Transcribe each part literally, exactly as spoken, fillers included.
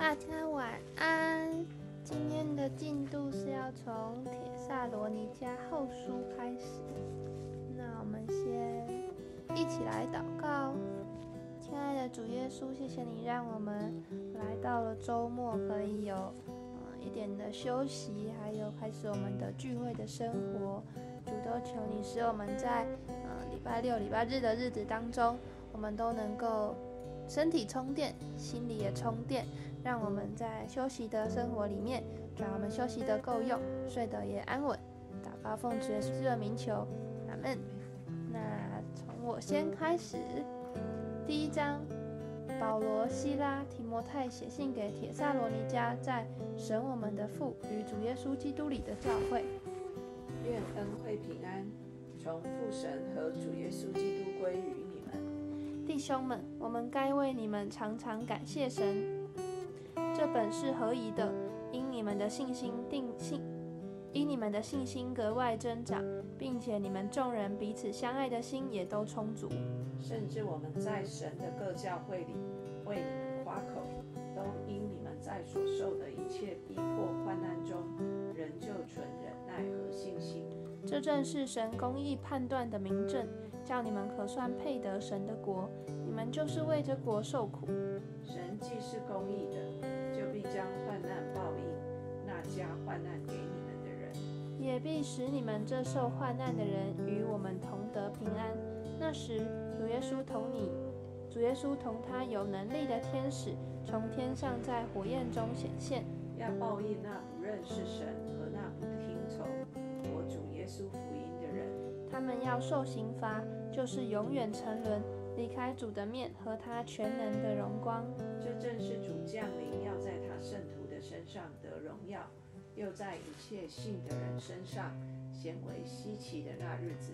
大家晚安。今天的进度是要从《铁萨罗尼迦后书》开始。那我们先一起来祷告。亲爱的主耶稣，谢谢你让我们来到了周末，可以有、嗯、一点的休息，还有开始我们的聚会的生活。主，都求你使我们在、嗯、礼拜六、礼拜日的日子当中，我们都能够身体充电，心里也充电，让我们在休息的生活里面，让我们休息的够用，睡得也安稳。祷告奉主耶稣的名求，阿们。那从我先开始。第一章，保罗、西拉、提摩太写信给帖撒罗尼迦在神我们的父与主耶稣基督里的教会。愿恩惠平安从父神和主耶稣基督归于你们。弟兄们，我们该为你们常常感谢神，这本是合宜的，因你们的信心定性，因你们的信心格外增长，并且你们众人彼此相爱的心也都充足。甚至我们在神的各教会里为你们夸口，都因你们在所受的一切逼迫患难中，仍旧存忍耐和信心。这正是神公义判断的明证，叫你们可算配得神的国，你们就是为这国受苦。神既是公义的，就必将患难报应那加患难给你们的人，也必使你们这受患难的人与我们同得平安。那时主耶稣同你主耶稣同他有能力的天使从天上在火焰中显现，要报应那不认识神和那不听从我主耶稣福音的人，他们要受刑罚，就是永远沉沦，离开主的面和他全能的荣光。这正是主降临要在他圣徒的身上得荣耀，又在一切信的人身上显为稀奇的那日子。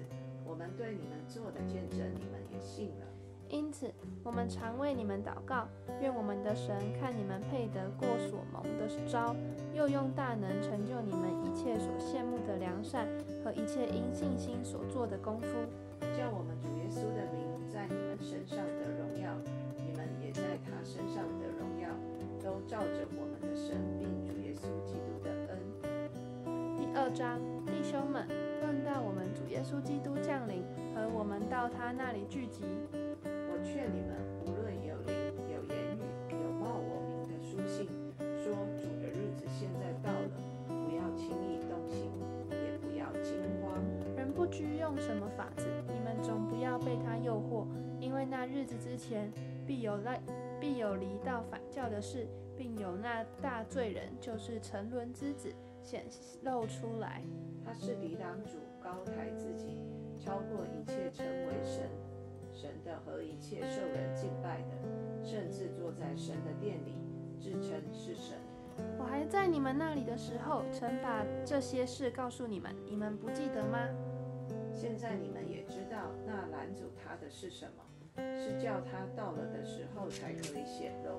我们对你们做的见证，你们也信了。因此我们常为你们祷告，愿我们的神看你们配得过所蒙的招，又用大能成就你们一切所羡慕的良善和一切因信心所做的功夫，叫我们主耶稣的名在你们身上的荣耀，你们也在他身上的荣耀，都照着我们的神并主耶稣基督的恩。第二章，弟兄们，论到我们主耶稣基督降临和我们到他那里聚集，我劝你们，无论有灵、有言语、有冒我名的书信，说主的日子现在到了，不要轻易动心，也不要惊慌。人不拘用什么法子，你们总不要被他诱惑，因为那日子之前，必有那必有离道反教的事，并有那大罪人，就是沉沦之子显露出来。他是抵挡主，高抬自己，超过一切成为神神的和一切受人敬拜的，甚至坐在神的殿里，自称是神。我还在你们那里的时候，曾把这些事告诉你们，你们不记得吗？现在你们也知道那拦阻他的是什么，是叫他到了的时候才可以显露。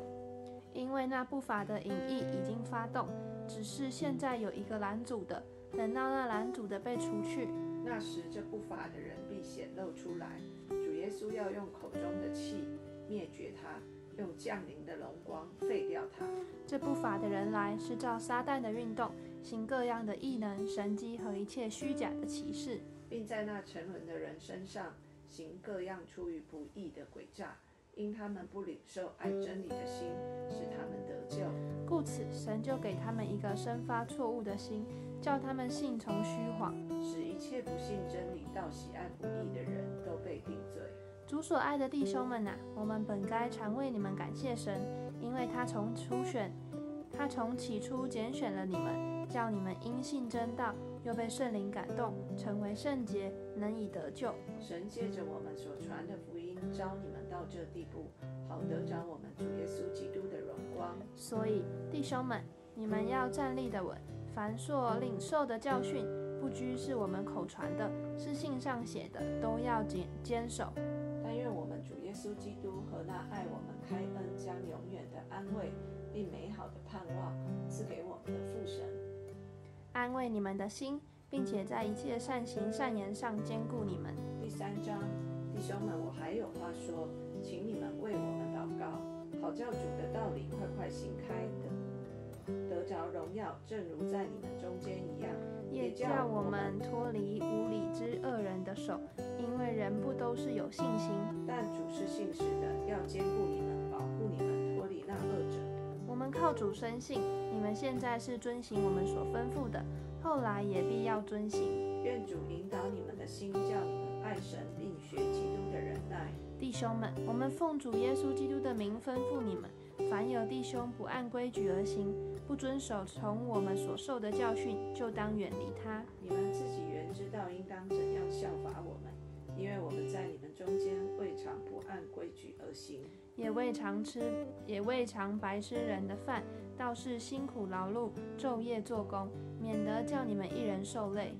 因为那不法的隐意已经发动，只是现在有一个拦阻的，等到那拦阻的被除去，那时这不法的人必显露出来。主耶稣要用口中的气灭绝他，用降临的荣光废掉他。这不法的人来，是照撒旦的运动，行各样的异能、神迹和一切虚假的奇事，并在那沉沦的人身上行各样出于不义的诡诈，因他们不领受爱真理的心，使他们得救。故此神就给他们一个生发错误的心，叫他们信从虚谎，使一切不信真理到喜爱不义的人都被定罪。主所爱的弟兄们啊，我们本该常为你们感谢神，因为他从初选他从起初拣选了你们，叫你们因信真道，又被圣灵感动，成为圣洁，能以得救。神借着我们所传的福音，招你们到这地步，好得着我们主耶稣基督的荣光。所以弟兄们，你们要站立得稳，凡所领受的教训，不拘是我们口传的，是信上写的，都要坚守。但愿我们主耶稣基督和那爱我们开恩，将永远的安慰并美好的盼望赐给我们的父神，安慰你们的心，并且在一切善行善言上兼顾你们。第三章，弟兄们，我还有话说，请你们为我们祷告，好叫主的道理快快行开。着荣耀，正如在你们中间一样，也叫我们脱离无理之恶人的手，因为人不都是有信心，但主是信实的，要坚固你们，保护你们，脱离那恶者。我们靠主深信，你们现在是遵行我们所吩咐的，后来也必要遵行。愿主引导你们的心，叫你们爱神，并学基督的忍耐。弟兄们，我们奉主耶稣基督的名吩咐你们，凡有弟兄不按规矩而行，不遵守从我们所受的教训，就当远离他。你们自己原知道应当怎样效法我们，因为我们在你们中间未尝不按规矩而行，也未尝吃，也未尝白吃人的饭，倒是辛苦劳碌，昼夜做工，免得叫你们一人受累。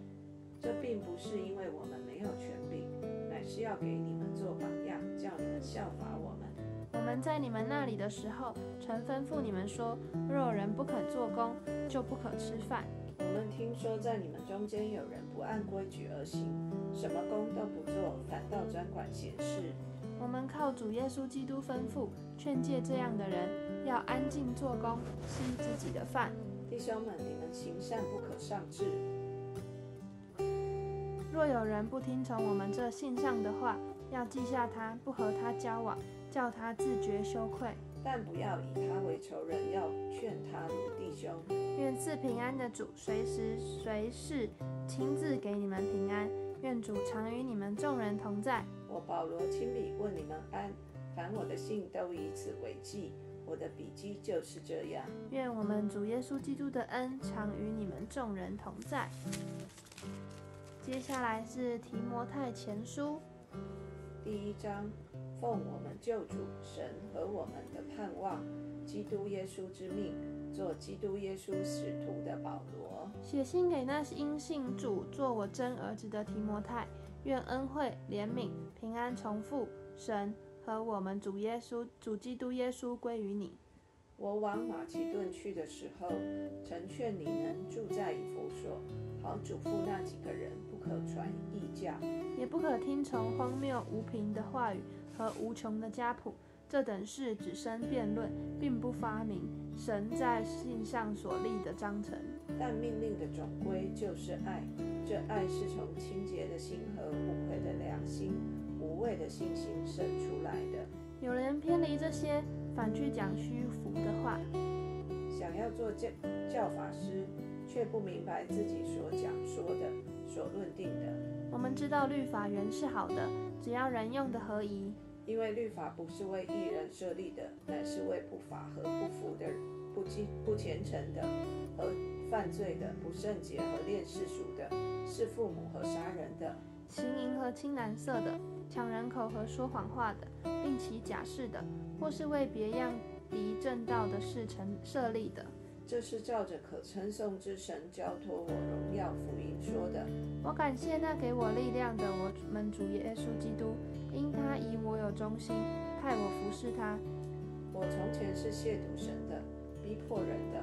这并不是因为我们没有权柄，乃是要给你们做榜样，叫你们效法我们。我们在你们那里的时候，曾吩咐你们说，若人不肯做工，就不可吃饭。我们听说在你们中间有人不按规矩而行，什么工都不做，反倒专管闲事。我们靠主耶稣基督吩咐劝诫这样的人，要安静做工，吃自己的饭。弟兄们，你们行善不可丧志。若有人不听从我们这信上的话，要记下他，不和他交往，叫他自觉羞愧。但不要以他为仇人，要劝他如弟兄。愿赐平安的主随时随事亲自给你们平安。愿主常与你们众人同在。我保罗亲笔问你们安，凡我的信都以此为记，我的笔迹就是这样。愿我们主耶稣基督的恩常与你们众人同在。接下来是提摩太前书第一章，奉我们救主神和我们的盼望基督耶稣之命，做基督耶稣使徒的保罗，写信给那因信主做我真儿子的提摩太，愿恩惠、怜悯、平安从父神和我们主耶稣、主基督耶稣归于你。我往马其顿去的时候，曾劝你能住在以弗所，好嘱咐那几个人，不可传异教，也不可听从荒谬无凭的话语和无穷的家谱。这等事只生辩论，并不发明神在信上所立的章程。但命令的总归就是爱，这爱是从清洁的心和无愧的良心、无畏的信心生出来的。有人偏离这些，反去讲虚浮的话，想要做教法师，却不明白自己所讲说的、所论定的。我们知道律法原是好的，只要人用的合宜。因为律法不是为义人设立的，乃是为不法和不服的、不不虔诚的和犯罪的、不圣洁和恋世俗的，是父母和杀人的，行淫和青蓝色的，抢人口和说谎话的，并起假誓的，或是为别样敌正道的事设立的。这是照着可称颂之神交托我荣耀福音说的。我感谢那给我力量的我们主耶稣基督，因他以我有忠心，派我服侍他。我从前是亵渎神的、逼迫人的、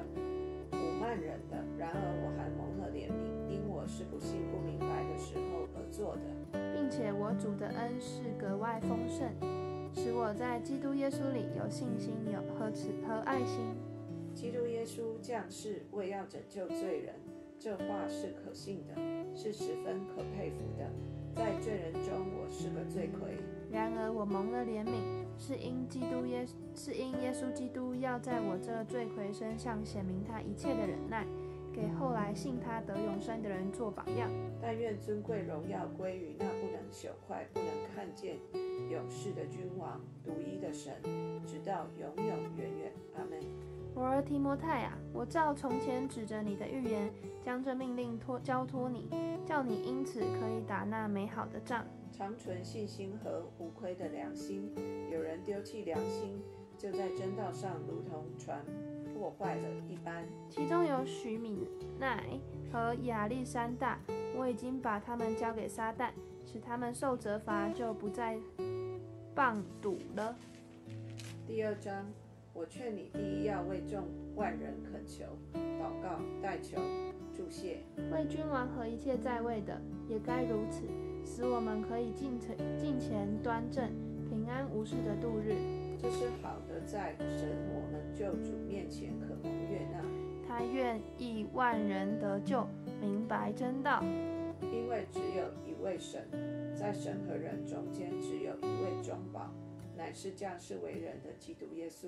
侮慢人的，然而我还蒙了怜悯，因我是不信不明白的时候而做的。并且我主的恩是格外丰盛，使我在基督耶稣里有信心、有和慈和爱心。基督耶稣降世为要拯救罪人，这话是可信的，是十分可佩服的。在罪人中，我是个罪魁。然而我蒙了怜悯，是因基督耶是因耶稣基督要在我这罪魁身上显明他一切的忍耐，给后来信他得永生的人做榜样。但愿尊贵荣耀归于那不能朽坏、不能看见、永世的君王、独一的神，直到永永远远。阿们。我儿提摩太啊，我照从前指着你的预言，将这命令托交托你，叫你因此可以打那美好的仗，常存信心和无亏的良心。有人丢弃良心，就在真道上如同船破坏了一般。其中有许米奈和亚历山大，我已经把他们交给撒旦，使他们受责罚，就不再棒赌了。第二章。我劝你第一要为众万人恳求、祷告、代求、祝谢，为君王和一切在位的也该如此，使我们可以敬虔端正、平安无事的度日。这是好的，在神我们救主面前可蒙悦纳。他愿意万人得救，明白真道。因为只有一位神，在神和人中间只有一位中保，乃是降世为人的基督耶稣。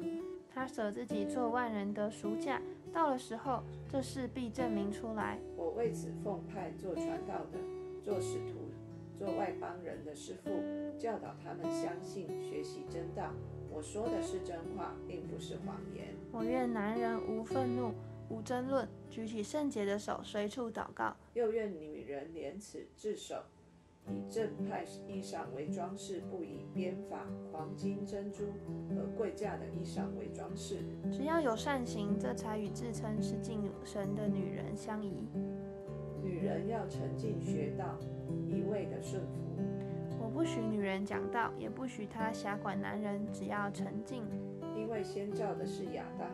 他舍自己做万人的赎价，到了时候，这事必证明出来。我为此奉派做传道的，做使徒，做外邦人的师傅，教导他们相信，学习真道。我说的是真话，并不是谎言。我愿男人无愤怒，无争论，举起圣洁的手，随处祷告。又愿女人廉耻自守，以正派衣裳为装饰，不以编发、黄金、珍珠和贵价的衣裳为装饰。只要有善行，这才与自称是敬神的女人相宜。女人要沉浸学道，一味的顺服。我不许女人讲道，也不许她辖管男人，只要沉静。因为先造的是亚当，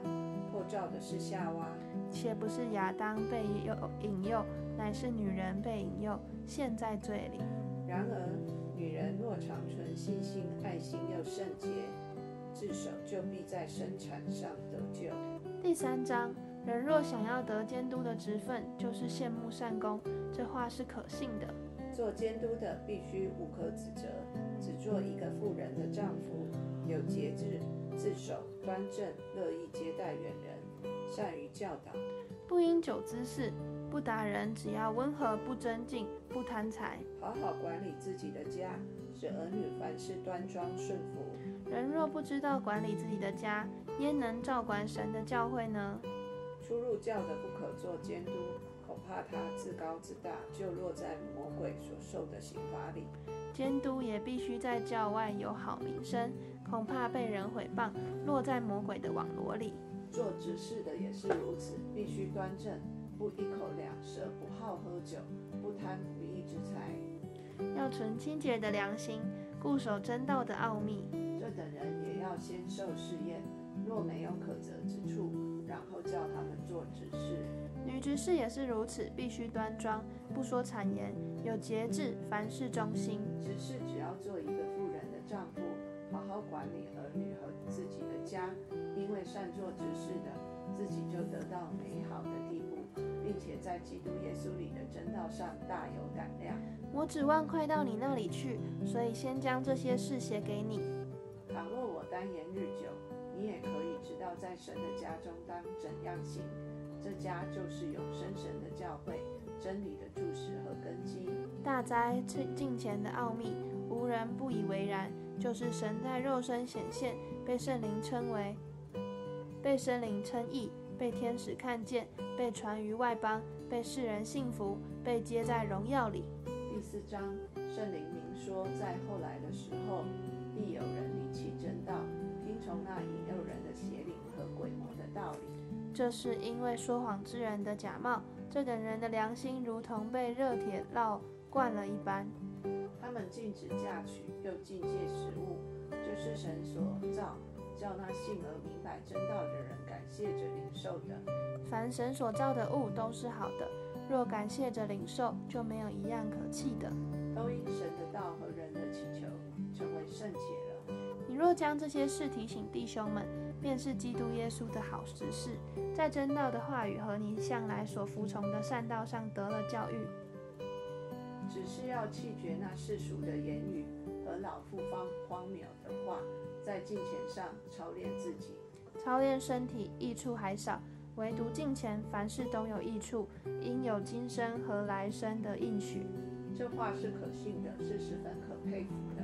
后造的是夏娃。且不是亚当被引诱，乃是女人被引诱，陷在罪里。然而，女人若常存信心、爱心又圣洁，自守就必在生产上得救。第三章，人若想要得监督的职分，就是羡慕善功，这话是可信的。做监督的必须无可指责，只做一个妇人的丈夫，有节制、自守、端正，乐意接待远人，善于教导，不因酒滋事，不打人，只要温和，不争竞，不贪财，好好管理自己的家，使儿女凡事端庄顺服。人若不知道管理自己的家，焉能照管神的教会呢？出入教的不可做监督，恐怕他自高自大，就落在魔鬼所受的刑罚里。监督也必须在教外有好名声，恐怕被人毁谤，落在魔鬼的网罗里。做执事的也是如此，必须端正，不一口两舌，不好喝酒，不贪不义之财，要存清洁的良心，固守真道的奥秘。这等人也要先受试验，若没有可责之处，然后叫他们做执事。女执事也是如此，必须端庄，不说谗言，有节制，凡事忠心。执事只要做一个妇人的丈夫，好好管理儿女和自己的家，因为善做执事的，自己就得到美好的地步，并且在基督耶稣里的真道上大有胆量。我指望快到你那里去，所以先将这些事写给你。倘若我单言日久，你也可以知道在神的家中当怎样行。这家就是永生神的教会，真理的柱石和根基。大哉敬虔的奥秘，无人不以为然，就是神在肉身显现，被圣灵称为被圣灵称义，被天使看见，被传于外邦，被世人信服，被接在荣耀里。第四章，圣灵明说，在后来的时候，必有人离弃真道，听从那引诱人的邪灵和鬼魔的道理。这是因为说谎之人的假冒，这等人的良心如同被热铁烙灌了一般。他们禁止嫁娶，又禁戒食物，就是神所造，叫那信而明白真道的人感谢着领受的。凡神所造的物都是好的，若感谢着领受，就没有一样可弃的。都因神的道和人的祈求，成为圣洁了。你若将这些事提醒弟兄们，便是基督耶稣的好执事，在真道的话语和你向来所服从的善道上得了教育。只是要弃绝那世俗的言语和老妇荒荒谬的话，在敬虔上操练自己。操练身体益处还少，唯独敬虔凡事都有益处，因有今生和来生的应许。这话是可信的，是十分可佩服的。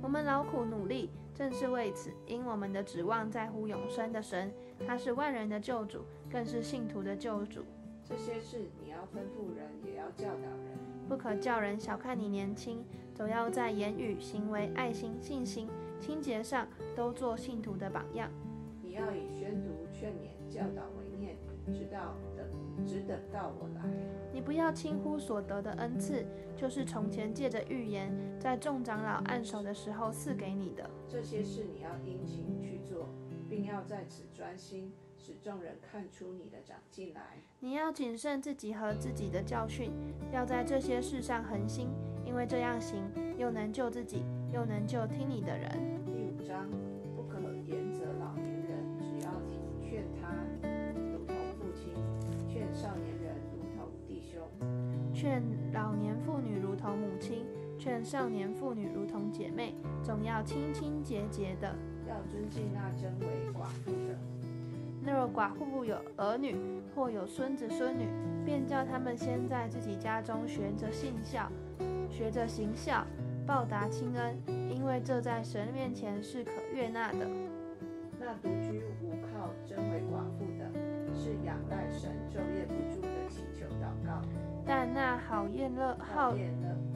我们劳苦努力，正是为此，因我们的指望在乎永生的神，他是万人的救主，更是信徒的救主。这些事你要吩咐人，也要教导人，不可叫人小看你年轻，总要在言语、行为、爱心、信心、清洁上都做信徒的榜样。你要以宣读、劝勉、教导为念，直到等，只等到我来。你不要轻忽所得的恩赐，就是从前借着预言，在众长老按手的时候赐给你的。这些事你要殷勤去做，并要在此专心，使众人看出你的长进来。你要谨慎自己和自己的教训，要在这些事上恒心，因为这样行，又能救自己，又能救听你的人。第五章，不可言责老年人，只要劝他，如同劝老年妇女如同母亲，劝少年妇女如同姐妹，总要清清节节的，要尊敬那真为寡妇的。那若寡妇有儿女或有孙子孙女，便叫他们先在自己家中学着信孝，学着行孝，报答亲恩，因为这在神面前是可悦纳的。那独居无靠真为寡妇的，是仰赖神昼夜不住的祈求祷告。但那好厌乐好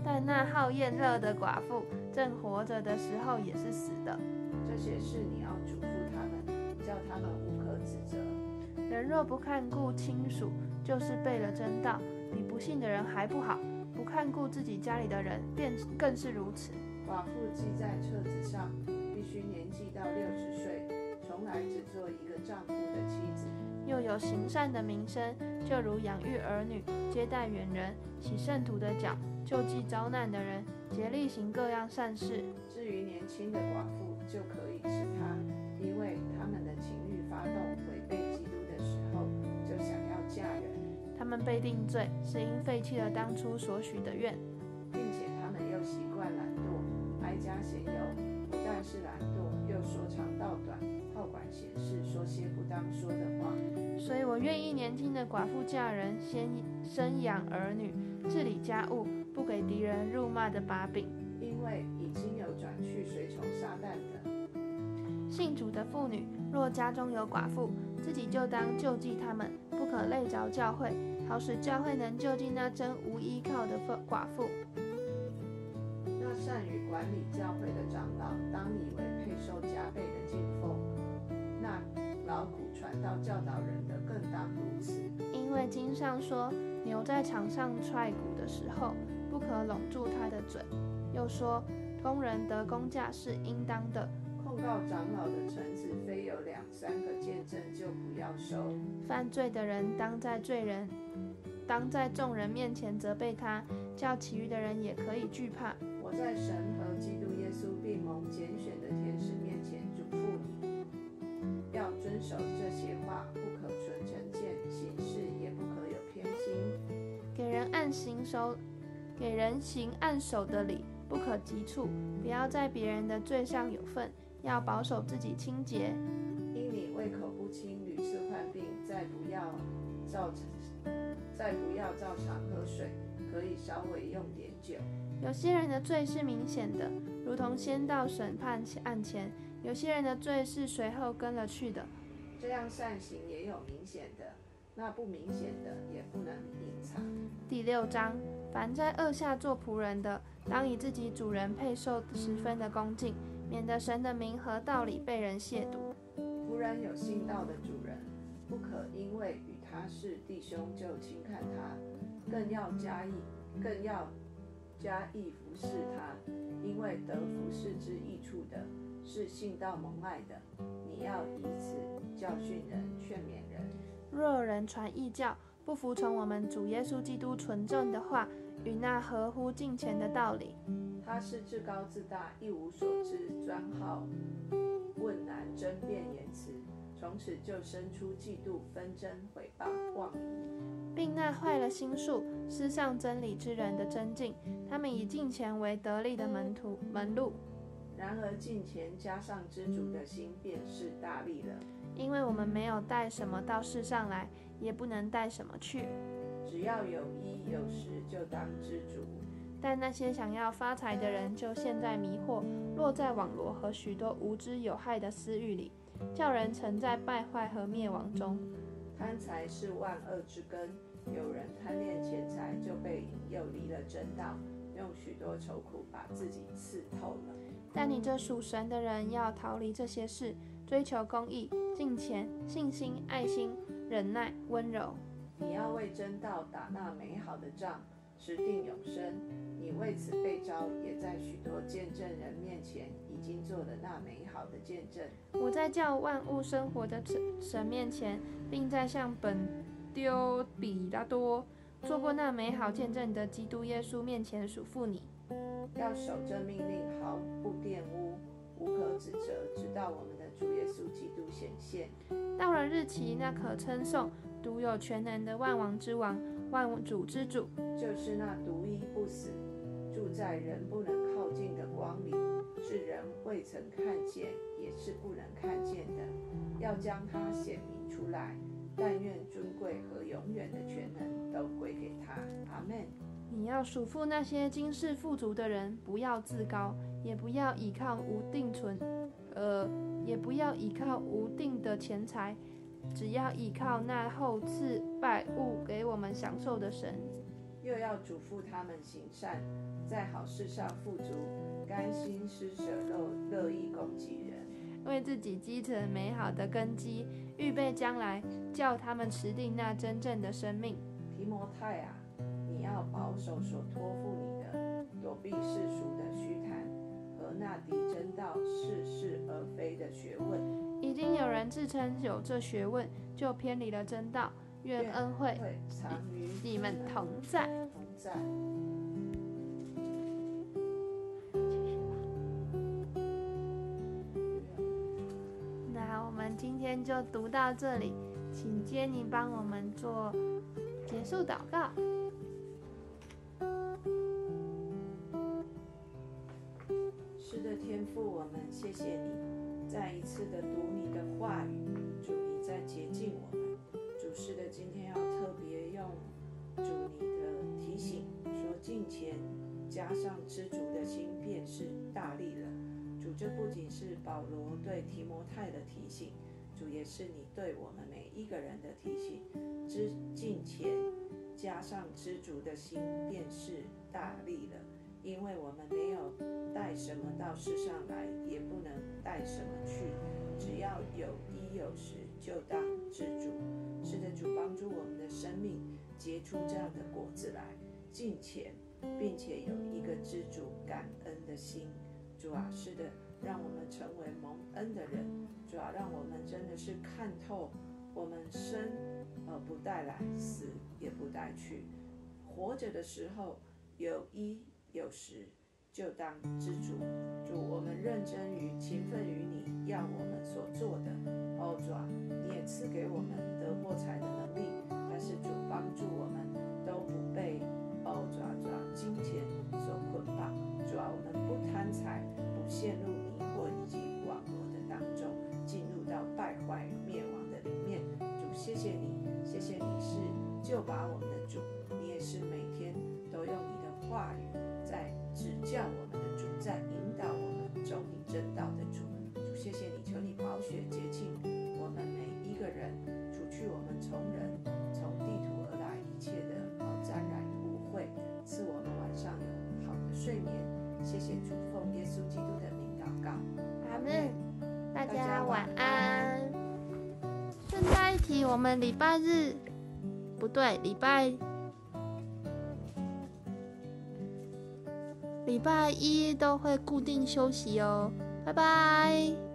但那好厌乐的寡妇，正活着的时候也是死的。这些事你要嘱咐他们，叫他们无可指责。人若不看顾亲属，就是背了真道，比不信的人还不好。不看顾自己家里的人，便更是如此。寡妇记在册子上，必须年纪到六十岁，从来只做一个丈夫的妻子。又有行善的名声，就如养育儿女、接待远人、洗圣徒的脚、救济遭难的人，竭力行各样善事。至于年轻的寡妇，就可以使她，因为他们的情欲发动违背基督的时候，就想要嫁人。他们被定罪，是因废弃了当初所许的愿，并且他们又习惯懒惰，挨家闲游。不但是懒惰，又说长道短，好管闲事，说些不当说的话。所以我愿意年轻的寡妇嫁人，先生养儿女，治理家务，不给敌人辱骂的把柄，因为已经有转去随从撒旦的。信主的妇女，若家中有寡妇，自己就当救济他们，不可累着教会，好使教会能救济那真无依靠的寡妇。那善于管理教会的长老，当以为配受加倍的敬奉；那劳苦传道教导人的，更当如此。因为经上说，牛在场上踹鼓的时候，不可笼住它的嘴。又说，工人得工价是应当的。控告长老的臣子，非有两三个见证，就不要收。犯罪的人当在罪人，当在众人面前责备他，叫其余的人也可以惧怕。我在神和基督耶稣并蒙拣选的天使面前嘱咐你，要遵守这些话，不可存成见，行事也不可有偏心。给人按行手，给人行按手的礼，不可急促，不要在别人的罪上有份。要保守自己清洁，因你胃口不清，屡次患病，再不要照再不要照常喝水，可以稍微用点酒。有些人的罪是明显的，如同先到审判案前；有些人的罪是随后跟了去的。这样善行也有明显的，那不明显的也不能隐藏。第六章，凡在恶下做仆人的，当以自己主人配受十分的恭敬，免得神的名和道理被人亵渎。仆人有信道的主人，不可因为与他是弟兄就轻看他，更要加意，更要加意服侍他，因为得服侍之益处的，是信道蒙爱的。你要以此教训人，劝勉人。若有人传异教，不服从我们主耶稣基督纯正的话，与那合乎敬虔的道理，他是自高自大，一无所知，专好问难，争辩言辞，从此就生出嫉妒、纷争、毁谤、妄语。并那坏了心术、失丧真理之人的真境，他们以敬虔为得力的门徒门路。然而敬虔加上知足的心，便是大利了。因为我们没有带什么到世上来，也不能带什么去。只要有衣有食，就当知足。但那些想要发财的人，就陷在迷惑，落在网罗和许多无知有害的私欲里，叫人沉在败坏和灭亡中。贪财是万恶之根，有人贪恋钱财，就被引诱离了正道，用许多愁苦把自己刺透了。但你这属神的人，要逃离这些事，追求公义、敬虔、信心、爱心、忍耐、温柔。你要为真道打那美好的仗，持定永生。你为此被召，也在许多见证人面前已经做了那美好的见证。我在叫万物生活的神面前，并在向本丢比拉多做过那美好见证的基督耶稣面前嘱咐你，要守这命令，毫不玷污，无可指责，直到我们的主耶稣基督显现。到了日期，那可称颂独有全能的万王之王，万主之主，就是那独一不死住在人不能靠近的光里，是人未曾看见也是不能看见的，要将它显明出来。但愿尊贵和永远的全能都归给他。阿们。你要属乎那些今世富足的人，不要自高，也不要倚靠无定存呃，也不要倚靠无定的钱财，只要倚靠那厚赐百物给我们享受的神。又要嘱咐他们行善，在好事上富足，甘心施舍，乐意供给人，为自己积存美好的根基，预备将来，叫他们持定那真正的生命。提摩太啊，你要保守所托付你的，躲避世俗的虚谈和那敌争道似是而非的学问。已经有人自称有这学问，就偏离了真道。愿恩惠常与你们同在。同在。那我们今天就读到这里，请杰妮帮我们做结束祷告。是的，天父，我们谢谢你，再一次的读你的话语，主，你在洁净我们。主，是的，今天要特别用主你的提醒说，敬虔加上知足的心便是大力了。主，这不仅是保罗对提摩太的提醒，主也是你对我们每一个人的提醒。知敬虔加上知足的心便是大力了，因为我们没有带什么到世上来，也不能带什么去，只要有衣有食就当知足。是的，主，帮助我们的生命结出这样的果子来，敬虔，并且有一个知足感恩的心。主啊，是的，让我们成为蒙恩的人。主啊，让我们真的是看透，我们生而不带来，死也不带去，活着的时候有衣有食就当知足。主，我们认真于勤奋于你要我们所做的。哦，主啊，你也赐给我们得获财的能力，但是主，帮助我们都不被哦主啊主啊金钱所捆绑。主啊，我们不贪财，不陷入迷惑以及网络的当中，进入到败坏灭亡的里面。主，谢谢你，谢谢你是就把我们的主，你也是每天都用你的话语在指教我们的主，在引导我们走你真道的主。主，谢谢你，求你保血洁净我们每一个人，除去我们从人从地图而来一切的沾染污秽，赐我们晚上有好的睡眠。谢谢主，奉耶稣基督的名祷告，阿们。大家晚安。顺带一提，我们礼拜日不对礼拜礼拜一都会固定休息哦，拜拜。